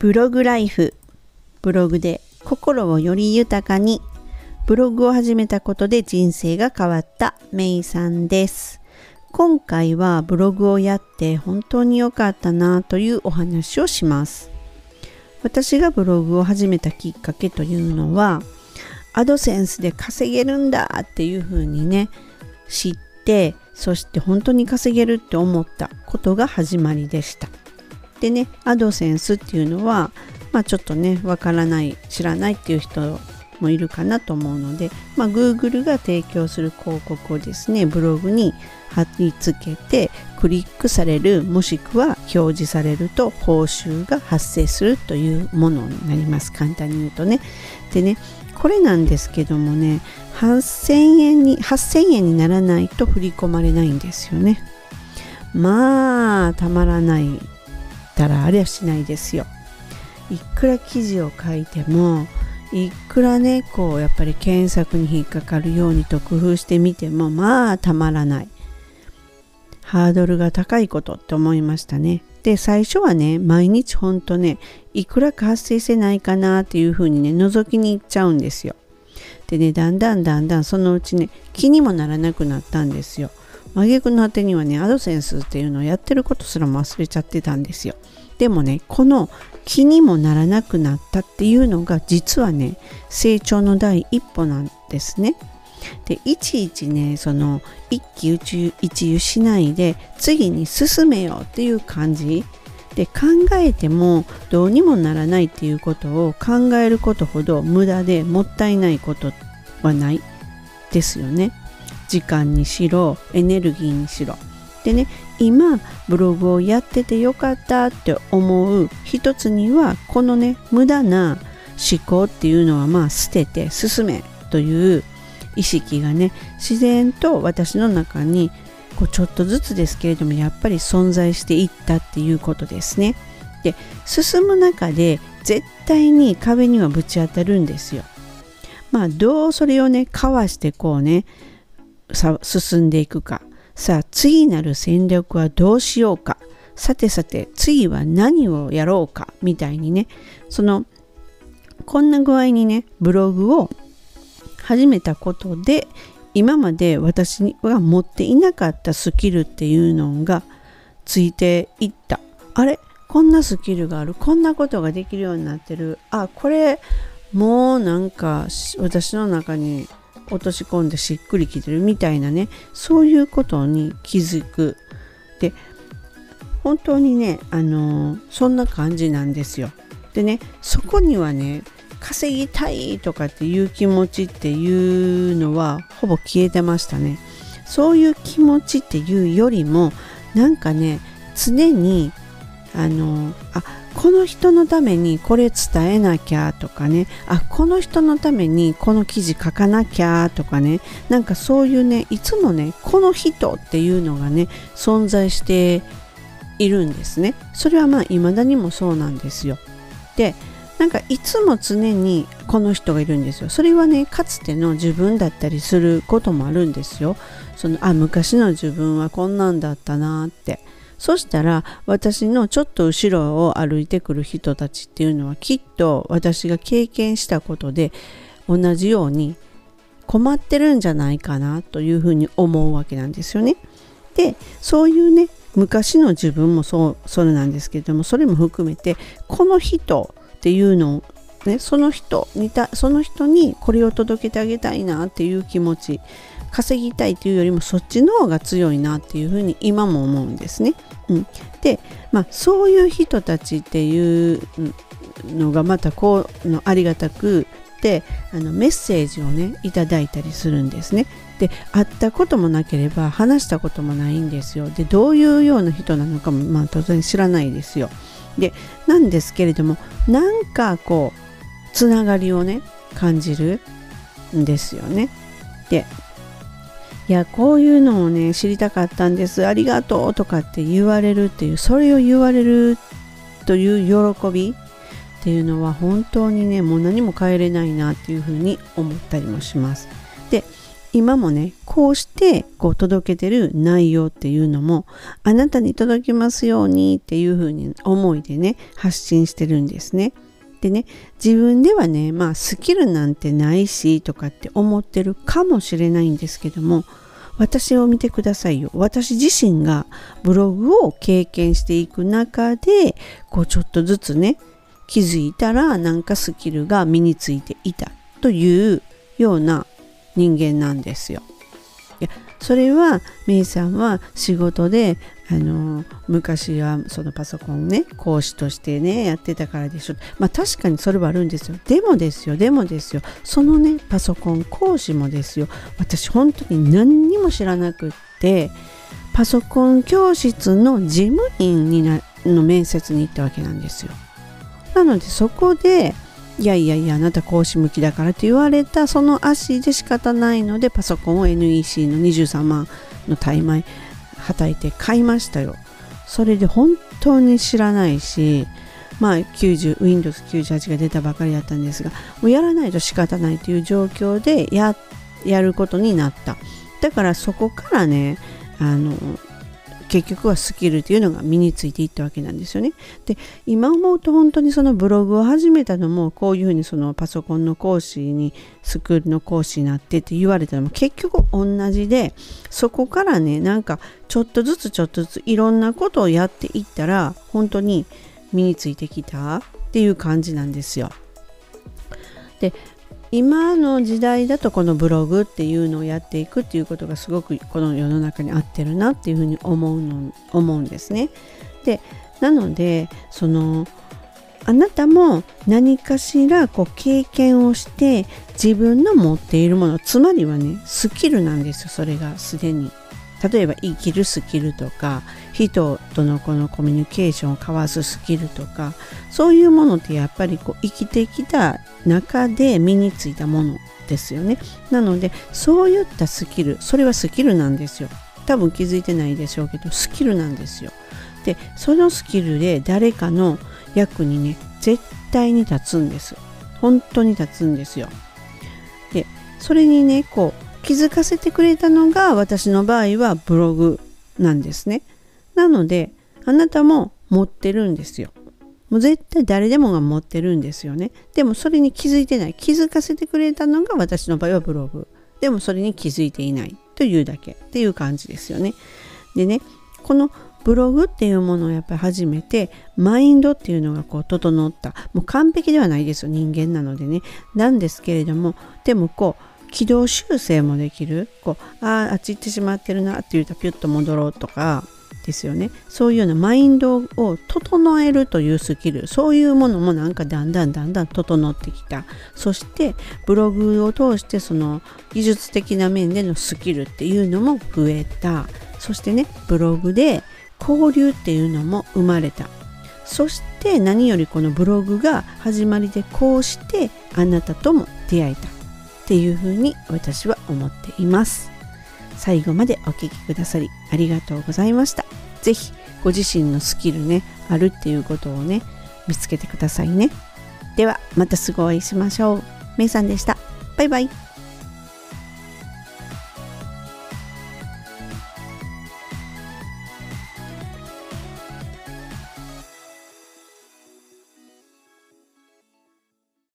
ブログライフ、ブログで心をより豊かに、ブログを始めたことで人生が変わったメイさんです。今回はブログをやって本当に良かったなというお話をします。私がブログを始めたきっかけというのは、アドセンスで稼げるんだっていうふうにね、知って、そして本当に稼げるって思ったことが始まりでした。でね、アドセンスっていうのは、ちょっとね、わからない、知らないっていう人もいるかなと思うので、Google が提供する広告をですね、ブログに貼り付けて、クリックされる、もしくは表示されると報酬が発生するというものになります。簡単に言うとね。でね、これなんですけどもね、8000円にならないと振り込まれないんですよね。たまらないたらあれはしないですよ。いくら記事を書いても、いくらね、やっぱり検索に引っかかるようにと工夫してみても、たまらない。ハードルが高いことって思いましたね。で、最初はね、毎日ほんとね、いくらか発生してないかなっていうふうにね、覗きに行っちゃうんですよ。でね、だんだんそのうちね、気にもならなくなったんですよ。挙句の果てにはね、アドセンスっていうのをやってることすらも忘れちゃってたんですよ。でもね、この気にもならなくなったっていうのが、実はね、成長の第一歩なんですね。で、いちいちね、その一喜一憂しないで、次に進めようっていう感じで、考えてもどうにもならないっていうことを考えることほど無駄でもったいないことはないですよね。時間にしろ、エネルギーにしろ。でね、今ブログをやっててよかったって思う一つには、このね、無駄な思考っていうのは捨てて進めという意識がね、自然と私の中にちょっとずつですけれども、やっぱり存在していったっていうことですね。で、進む中で絶対に壁にはぶち当たるんですよ。どうそれをね、かわして進んでいくか。さあ、次なる戦略はどうしようか。さて次は何をやろうか、みたいにね、こんな具合にね、ブログを始めたことで、今まで私が持っていなかったスキルっていうのがついていった。あれ、こんなスキルがある、こんなことができるようになってる、これもうなんか私の中に落とし込んでしっくりきてる、みたいなね、そういうことに気づく。で、本当にね、そんな感じなんですよ。でね、そこにはね、稼ぎたいとかっていう気持ちっていうのはほぼ消えてましたね。そういう気持ちっていうよりも、なんかね、常にこの人のためにこれ伝えなきゃとかね、この人のためにこの記事書かなきゃとかね、なんかそういうね、いつもね、この人っていうのがね、存在しているんですね。それは未だにもそうなんですよ。で、なんかいつも常にこの人がいるんですよ。それはね、かつての自分だったりすることもあるんですよ。昔の自分はこんなんだったなって。そしたら、私のちょっと後ろを歩いてくる人たちっていうのは、きっと私が経験したことで同じように困ってるんじゃないかなというふうに思うわけなんですよね。で、そういうね、昔の自分もそれなんですけれども、それも含めて、この人っていうのをね、その人にこれを届けてあげたいなっていう気持ち、稼ぎたいというよりもそっちの方が強いなっていうふうに今も思うんですね。で、そういう人たちっていうのがまたありがたくて、メッセージをね、いただいたりするんですね。で、会ったこともなければ話したこともないんですよ。で、どういうような人なのかも当然知らないですよ。で、なんですけれども、なんかつながりをね、感じるんですよね。で、いや、こういうのをね、知りたかったんです、ありがとうとかって言われるっていう、それを言われるという喜びっていうのは、本当にね、もう何も変えれないなっていうふうに思ったりもします。で、今もねこうしてこう届けてる内容っていうのもあなたに届きますようにっていうふうに思いでね発信してるんですね。でね、自分ではねまあスキルなんてないしとかって思ってるかもしれないんですけども、私を見てくださいよ。私自身がブログを経験していく中でこうちょっとずつね気づいたらなんかスキルが身についていたというような人間なんですよ。いや、それはメイさんは仕事で昔はそのパソコンね講師としてねやってたからでしょ。まあ確かにそれはあるんですよ。でもですよそのねパソコン講師もですよ、私本当に何にも知らなくってパソコン教室の事務員の面接に行ったわけなんですよ。なのでそこでいやあなた講師向きだからって言われたその足で仕方ないのでパソコンを NEC の23万の大枚はたいて買いましたよ。それで本当に知らないし、まあ Windows 98が出たばかりだったんですが、もうやらないと仕方ないという状況でやることになった。だからそこからね結局はスキルっていうのが身についていったわけなんですよね。で、今思うと本当にそのブログを始めたのもこういうふうにそのパソコンの講師にスクールの講師になってって言われたのも結局同じで、そこからねなんかちょっとずついろんなことをやっていったら本当に身についてきたっていう感じなんですよ。で、今の時代だとこのブログっていうのをやっていくっていうことがすごくこの世の中に合ってるなっていうふうに思うんですね。で、なのでそのあなたも何かしらこう経験をして自分の持っているもの、つまりはねスキルなんですよ。それがすでに例えば生きるスキルとか人とのこのコミュニケーションを交わすスキルとかそういうものってやっぱりこう生きてきた中で身についたものですよね。なのでそういったスキル、それはスキルなんですよ。多分気づいてないでしょうけどスキルなんですよ。で、そのスキルで誰かの役にね絶対に立つんです。本当に立つんですよ。で、それにねこう気づかせてくれたのが私の場合はブログなんですね。なのであなたも持ってるんですよ。もう絶対誰でもが持ってるんですよね。でもそれに気づいてない。気づかせてくれたのが私の場合はブログ。でもそれに気づいていないというだけっていう感じですよね。でね、このブログっていうものをやっぱり始めてマインドっていうのがこう整った。もう完璧ではないですよ。人間なのでね。なんですけれども、でもこう軌道修正もできる。こうあっち行ってしまってるなって言うとピュッと戻ろうとかですよね。そういうようなマインドを整えるというスキル、そういうものもなんかだんだん整ってきた。そしてブログを通してその技術的な面でのスキルっていうのも増えた。そしてねブログで交流っていうのも生まれた。そして何よりこのブログが始まりでこうしてあなたとも出会えたっていうふうに私は思っています。最後までお聞きくださりありがとうございました。ぜひご自身のスキルねあるっていうことをね見つけてくださいね。ではまたすぐお会いしましょう。めいさんでした。バイバイ。